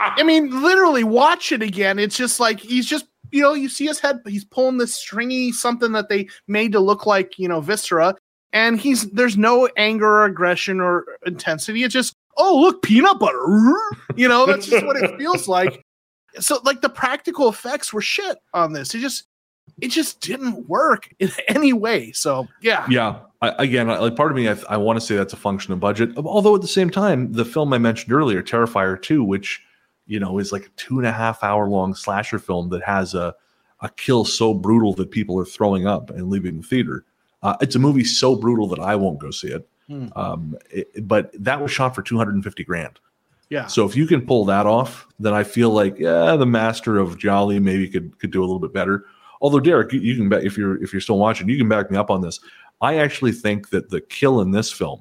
I mean, literally watch it again. It's just like he's just, you know, you see his head, but he's pulling this stringy something that they made to look like, you know, viscera. And he's there's no anger or aggression or intensity. It's just, oh, look, peanut butter. You know, that's just what it feels like. So like the practical effects were shit on this. It just didn't work in any way. So yeah. Yeah. Again, part of me, I want to say that's a function of budget. Although at the same time, the film I mentioned earlier, Terrifier 2, which, you know, is like a 2.5 hour long slasher film that has a kill so brutal that people are throwing up and leaving the theater. It's a movie so brutal that I won't go see it. But that was shot for $250,000. Yeah. So if you can pull that off, then I feel like the master of Jolly maybe could do a little bit better. Although Derek, you can bet if you're still watching, you can back me up on this. I actually think that the kill in this film,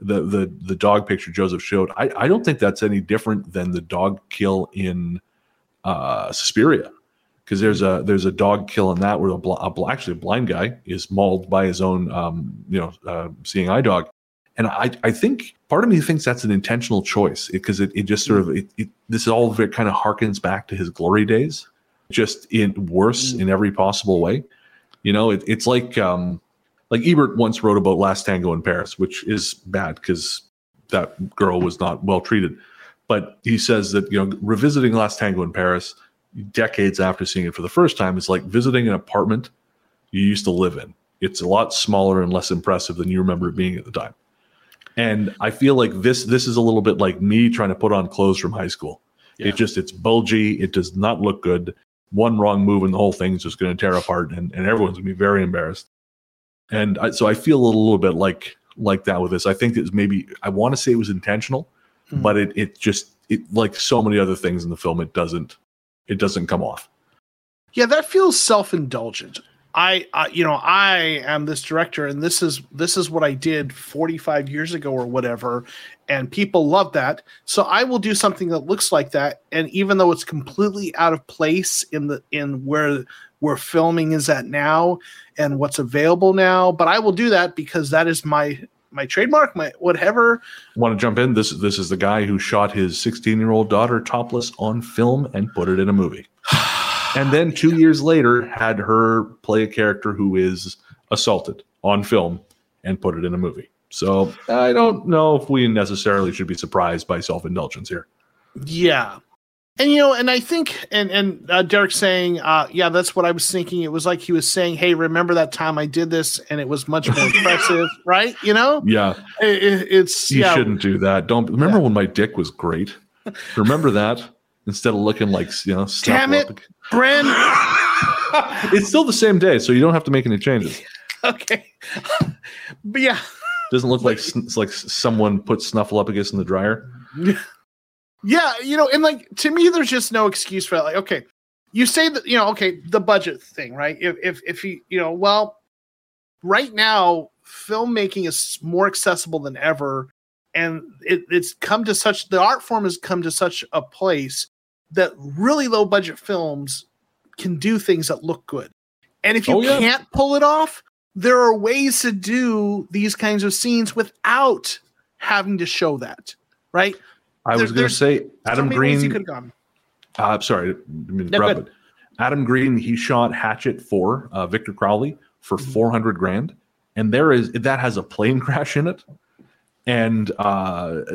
the dog picture Joseph showed, I don't think that's any different than the dog kill in Suspiria, because there's a dog kill in that where actually a blind guy is mauled by his own seeing eye dog. And I think part of me thinks that's an intentional choice, because it just sort of this all very kind of harkens back to his glory days, just in worse in every possible way. You know, it's like Ebert once wrote about Last Tango in Paris, which is bad because that girl was not well treated. But he says that, you know, revisiting Last Tango in Paris decades after seeing it for the first time is like visiting an apartment you used to live in. It's a lot smaller and less impressive than you remember it being at the time. And I feel like this is a little bit like me trying to put on clothes from high school. Yeah. It's bulgy. It does not look good. One wrong move and the whole thing's just going to tear apart, and everyone's going to be very embarrassed. And so I feel a little bit like that with this. I think that maybe I want to say it was intentional, but it just like so many other things in the film, it doesn't come off. Yeah, that feels self-indulgent. I am this director, and this is what I did 45 years ago or whatever, and people love that. So I will do something that looks like that, and even though it's completely out of place in where filming is at now and what's available now, but I will do that because that is my trademark, my whatever. Want to jump in? This is the guy who shot his 16-year-old daughter topless on film and put it in a movie. And then 2 years later, had her play a character who is assaulted on film and put it in a movie. So I don't know if we necessarily should be surprised by self-indulgence here. Yeah. And, you know, and I think, and Derek saying, yeah, that's what I was thinking. It was like he was saying, hey, remember that time I did this and it was much more impressive, right? You know? Yeah. You shouldn't do that. Don't remember when my dick was great. Remember that. Instead of looking like, you know, damn it, Bren. It's still the same day, so you don't have to make any changes. Okay, but yeah, doesn't look like it's like someone put Snuffleupagus in the dryer. Yeah, you know, and like to me, there's just no excuse for that. Like, okay, you say that, you know, okay, the budget thing, right? If you, you know, well, right now filmmaking is more accessible than ever, and it's come to such the art form has come to such a place that really low budget films can do things that look good. And if you can't pull it off, there are ways to do these kinds of scenes without having to show that. Right. I was going to say Adam Green. Adam Green, he shot Hatchet for Victor Crowley for $400,000. And that has a plane crash in it. And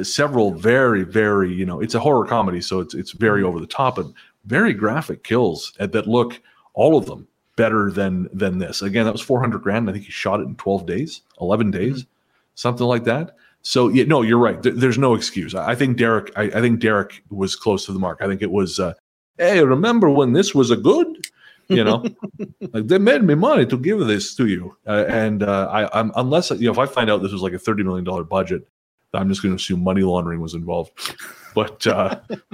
several very, very, you know, it's a horror comedy, so it's very over the top and very graphic kills that look, all of them, better than this. Again, that was $400,000. I think he shot it in 11 days, something like that. So yeah, no, you're right. There's no excuse. I think Derek was close to the mark. I think it was, hey, remember when this was a good, you know, like they made me money to give this to you. I'm unless, you know, if I find out this was like a $30 million budget, I'm just going to assume money laundering was involved. But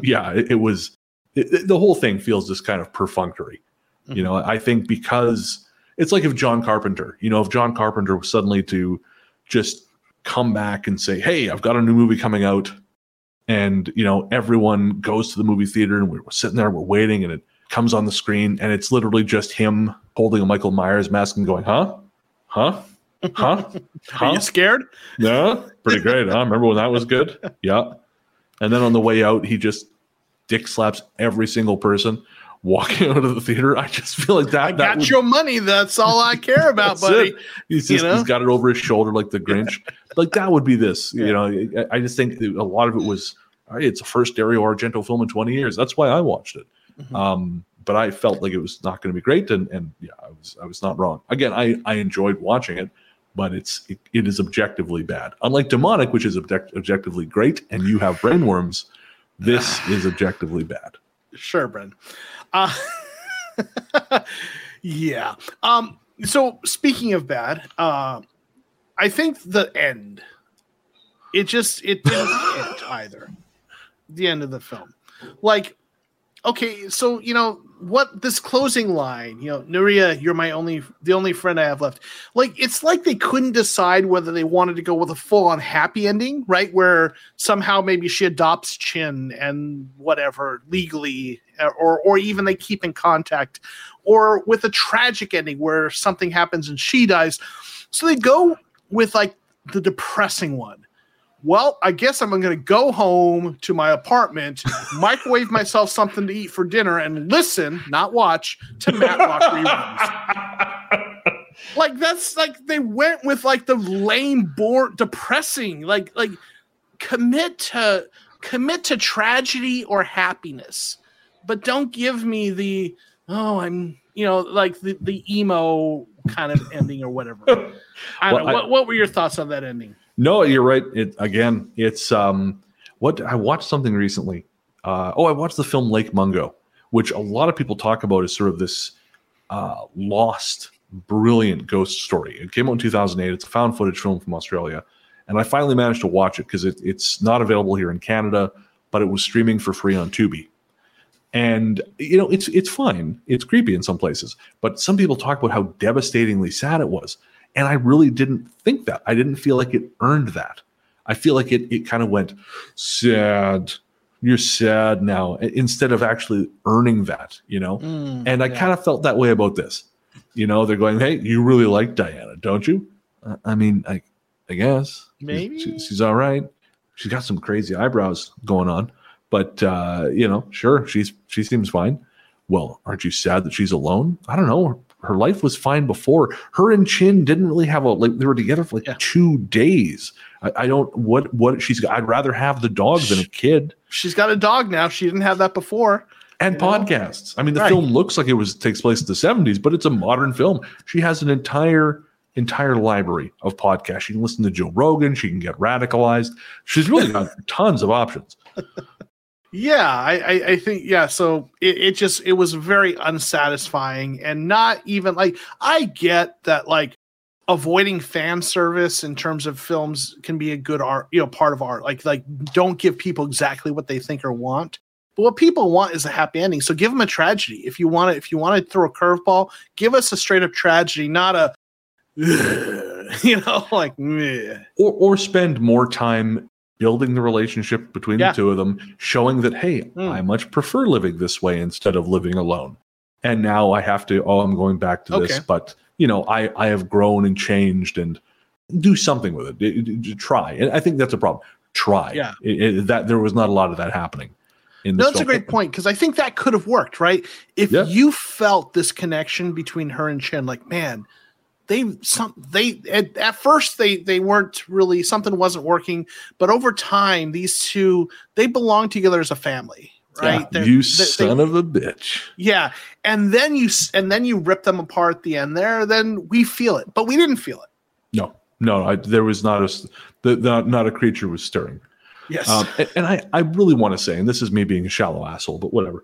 yeah, it was the whole thing feels just kind of perfunctory. You know, I think because it's like if John Carpenter was suddenly to just come back and say, hey, I've got a new movie coming out. And, you know, everyone goes to the movie theater and we're sitting there, we're waiting, and it comes on the screen and it's literally just him holding a Michael Myers mask and going, huh? Huh? Huh? Huh? Are you scared? Yeah. Pretty great, huh? Remember when that was good? Yeah. And then on the way out, he just dick slaps every single person walking out of the theater. I just feel like that. I got your money. That's all I care about, buddy. It. He's just, he's got it over his shoulder like the Grinch. Like that would be this. Yeah. You know, I just think a lot of it was, all right, it's the first Dario Argento film in 20 years. That's why I watched it. Mm-hmm. But I felt like it was not going to be great, and yeah, I was not wrong. Again, I enjoyed watching it, but it is objectively bad. Unlike Demonic, which is objectively great, and you have brainworms, this is objectively bad. Sure, Bren. Yeah. So speaking of bad, I think the end. It didn't end either. The end of the film, like, okay, so you know what this closing line, you know, Nuria, you're the only friend I have left. Like, it's like they couldn't decide whether they wanted to go with a full-on happy ending, right? Where somehow maybe she adopts Chin and whatever legally, or even they keep in contact, or with a tragic ending where something happens and she dies. So they go with like the depressing one. Well, I guess I'm going to go home to my apartment, microwave myself something to eat for dinner, and listen, not watch, to Matlock reruns. Like, that's like they went with like the lame, bored, depressing. Like commit to tragedy or happiness, but don't give me the the emo kind of ending or whatever. I don't know. What were your thoughts on that ending? No, you're right. I watched something recently. I watched the film Lake Mungo, which a lot of people talk about as sort of this lost, brilliant ghost story. It came out in 2008. It's a found footage film from Australia. And I finally managed to watch it because it's not available here in Canada, but it was streaming for free on Tubi. And, you know, it's fine. It's creepy in some places. But some people talk about how devastatingly sad it was. And I really didn't think that. I didn't feel like it earned that. I feel like it kind of went, sad, you're sad now, instead of actually earning that, you know? And I kind of felt that way about this. You know, they're going, hey, you really like Diana, don't you? I mean, I guess. Maybe. She's all right. She's got some crazy eyebrows going on. But, you know, sure, she seems fine. Well, aren't you sad that she's alone? I don't know. Her life was fine before. Her and Chin didn't really have they were together for 2 days. I don't, what she's got. I'd rather have the dog than a kid. She's got a dog now. She didn't have that before. And podcasts. I mean, the film looks like takes place in the 70s, but it's a modern film. She has an entire library of podcasts. She can listen to Joe Rogan. She can get radicalized. She's really got tons of options. Yeah, I think, yeah, so it was very unsatisfying and not even, like, I get that, like, avoiding fan service in terms of films can be a good art, you know, part of art. Like don't give people exactly what they think or want. But what people want is a happy ending, so give them a tragedy. If you want to throw a curveball, give us a straight-up tragedy, not a, you know, like, meh. Or spend more time building the relationship between the two of them, showing that, hey, I much prefer living this way instead of living alone. And now I have to, I'm going back to this, but, you know, I have grown and changed, and do something with it. Try. And I think that's a problem. Try. Yeah. That there was not a lot of that happening. That's a great point, because I think that could have worked, right? If you felt this connection between her and Chin, like, man, At first they weren't really, something wasn't working, but over time these two, they belong together as a family, right? Yeah, son of a bitch. Yeah, and then you rip them apart at the end there. Then we feel it, but we didn't feel it. No, there was not a creature was stirring. Yes, and I really want to say, and this is me being a shallow asshole, but whatever.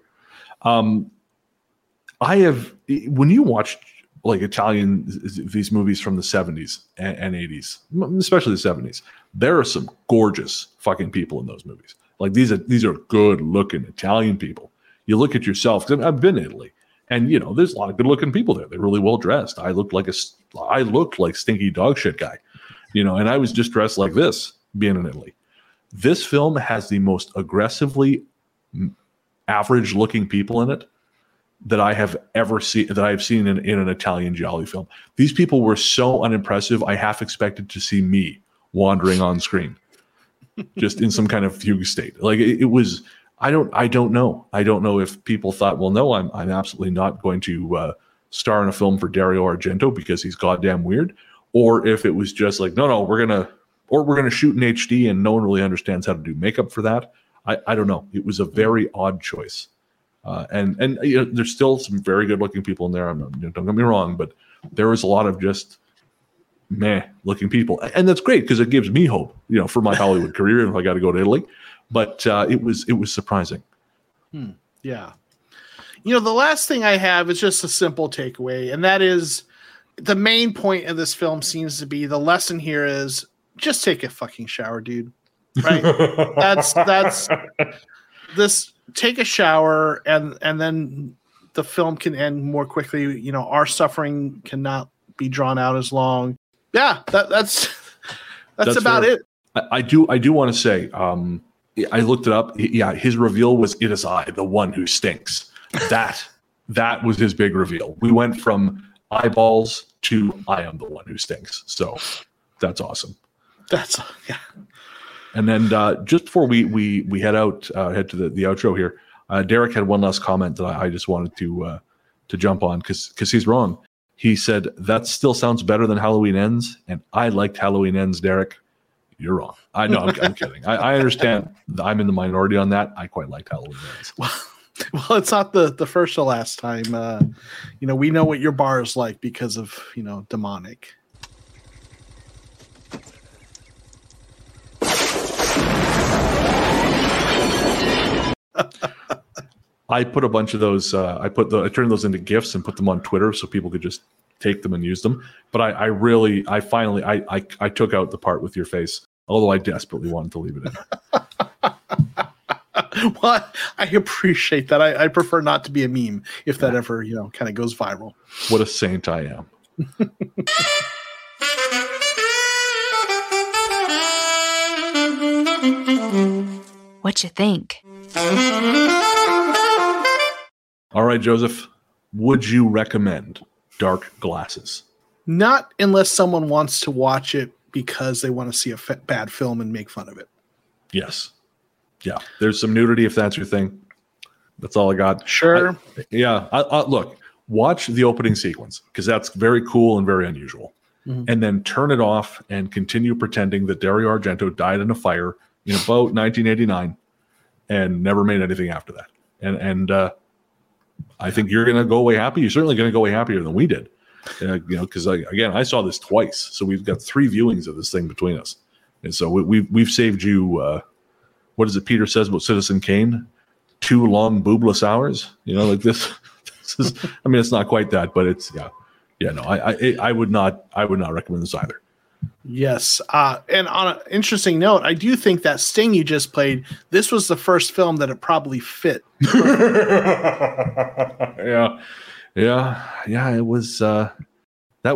When you watch, like, Italian, these movies from the 70s and 80s, especially the 70s, there are some gorgeous fucking people in those movies. Like, these are good looking Italian people. You look at yourself, because I've been in Italy, and, you know, there's a lot of good looking people there. They're really well dressed. I looked like stinky dog shit guy. you know, and I was just dressed like this being in Italy. This film has the most aggressively average looking people in it that I have ever seen, that I've seen in an Italian giallo film. These people were so unimpressive, I half expected to see me wandering on screen just in some kind of fugue state. Like it was, I don't know. I don't know if people thought, well, no, I'm absolutely not going to star in a film for Dario Argento because he's goddamn weird. Or if it was just like, no, we're going to shoot in HD and no one really understands how to do makeup for that. I don't know. It was a very odd choice. And you know, there's still some very good looking people in there. Don't get me wrong, but there was a lot of just meh looking people. And that's great because it gives me hope, you know, for my Hollywood career if I got to go to Italy. But it was surprising. Yeah. You know, the last thing I have is just a simple takeaway, and that is the main point of this film seems to be the lesson here is just take a fucking shower, dude. Right? that's this. Take a shower, and then the film can end more quickly. You know, our suffering cannot be drawn out as long. Yeah, that's about fair. It. I do want to say, I looked it up. Yeah, his reveal was, "It is I, the one who stinks." That was his big reveal. We went from eyeballs to I am the one who stinks. So that's awesome. That's yeah. And then just before we head to the outro here, Derek had one last comment that I just wanted to jump on because he's wrong. He said, that still sounds better than Halloween Ends, and I liked Halloween Ends, Derek. You're wrong. I know, I'm kidding. I understand I'm in the minority on that. I quite liked Halloween Ends. Well, it's not the first or last time. You know, we know what your bar is like because of, you know, demonic. I put a bunch of those. I turned those into GIFs and put them on Twitter so people could just take them and use them. But I finally took out the part with your face, although I desperately wanted to leave it in. Well, I appreciate that. I prefer not to be a meme if that ever, you know, kind of goes viral. What a saint I am. What you think? All right, Joseph, would you recommend Dark Glasses? Not unless someone wants to watch it because they want to see a bad film and make fun of it. Yes. Yeah. There's some nudity if that's your thing. That's all I got. Sure. Look, watch the opening sequence because that's very cool and very unusual. Mm-hmm. And then turn it off and continue pretending that Dario Argento died in a fire in about 1989. And never made anything after that. And I think you're going to go away happy. You're certainly going to go away happier than we did. You know, because again, I saw this twice, so we've got 3 viewings of this thing between us. And so we've saved you. What is it Peter says about Citizen Kane? 2 long boobless hours. You know, like this. This is. I mean, it's not quite that, but it's yeah, yeah. No, I would not recommend this either. Yes. And on an interesting note, I do think that sting you just played, this was the first film that it probably fit. Yeah. Yeah. Yeah. It was, that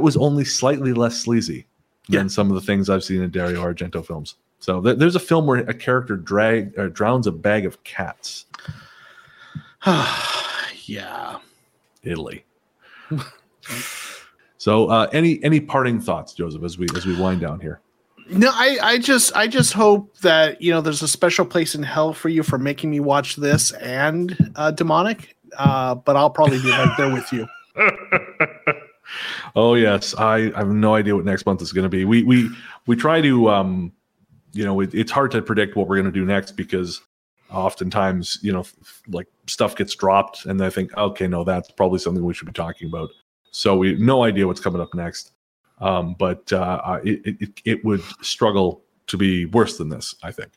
was only slightly less sleazy than some of the things I've seen in Dario Argento films. So there's a film where a character drowns a bag of cats. Yeah. Italy. So any parting thoughts, Joseph, as we wind down here? No, I just hope that, you know, there's a special place in hell for you for making me watch this and demonic, but I'll probably be right there with you. Oh, yes. I have no idea what next month is going to be. We try to, you know, it's hard to predict what we're going to do next because oftentimes, you know, like stuff gets dropped and I think, okay, no, that's probably something we should be talking about. So we have no idea what's coming up next, but it would struggle to be worse than this, I think.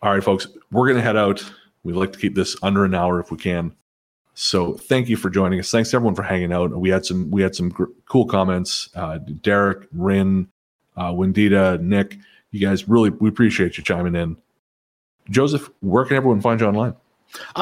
All right, folks, we're going to head out. We'd like to keep this under an hour if we can. So thank you for joining us. Thanks everyone for hanging out. We had some cool comments. Derek, Rin, Wendita, Nick, you guys we appreciate you chiming in. Joseph, where can everyone find you online?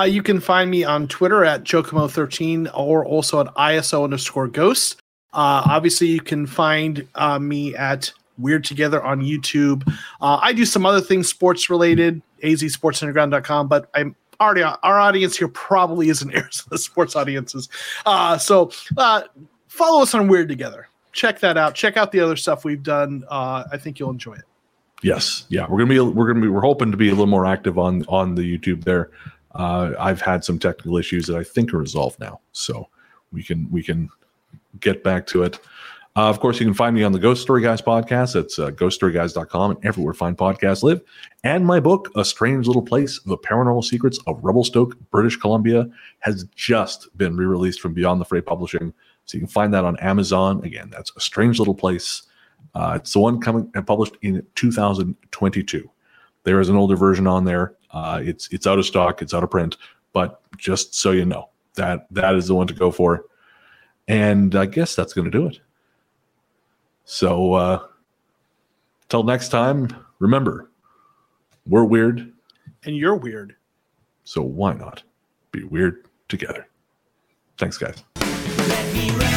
You can find me on Twitter at Jocomo13 or also at ISO_ghost. Obviously, you can find me at Weird Together on YouTube. I do some other things sports related, azsportsunderground.com, but I'm already, our audience here probably isn't Arizona sports audiences. So follow us on Weird Together. Check that out. Check out the other stuff we've done. I think you'll enjoy it. Yes. Yeah. We're hoping to be a little more active on the YouTube there. I've had some technical issues that I think are resolved now, so we can get back to it. Of course, you can find me on the Ghost Story Guys podcast. It's ghoststoryguys.com and everywhere fine podcasts live. And my book, A Strange Little Place, The Paranormal Secrets of Revelstoke, British Columbia, has just been re-released from Beyond the Fray Publishing. So you can find that on Amazon. Again, that's A Strange Little Place. It's the one coming and published in 2022. There is an older version on there. It's out of stock. It's out of print. But just so you know, that is the one to go for. And I guess that's going to do it. So till next time, remember, we're weird. And you're weird. So why not be weird together? Thanks, guys. Let me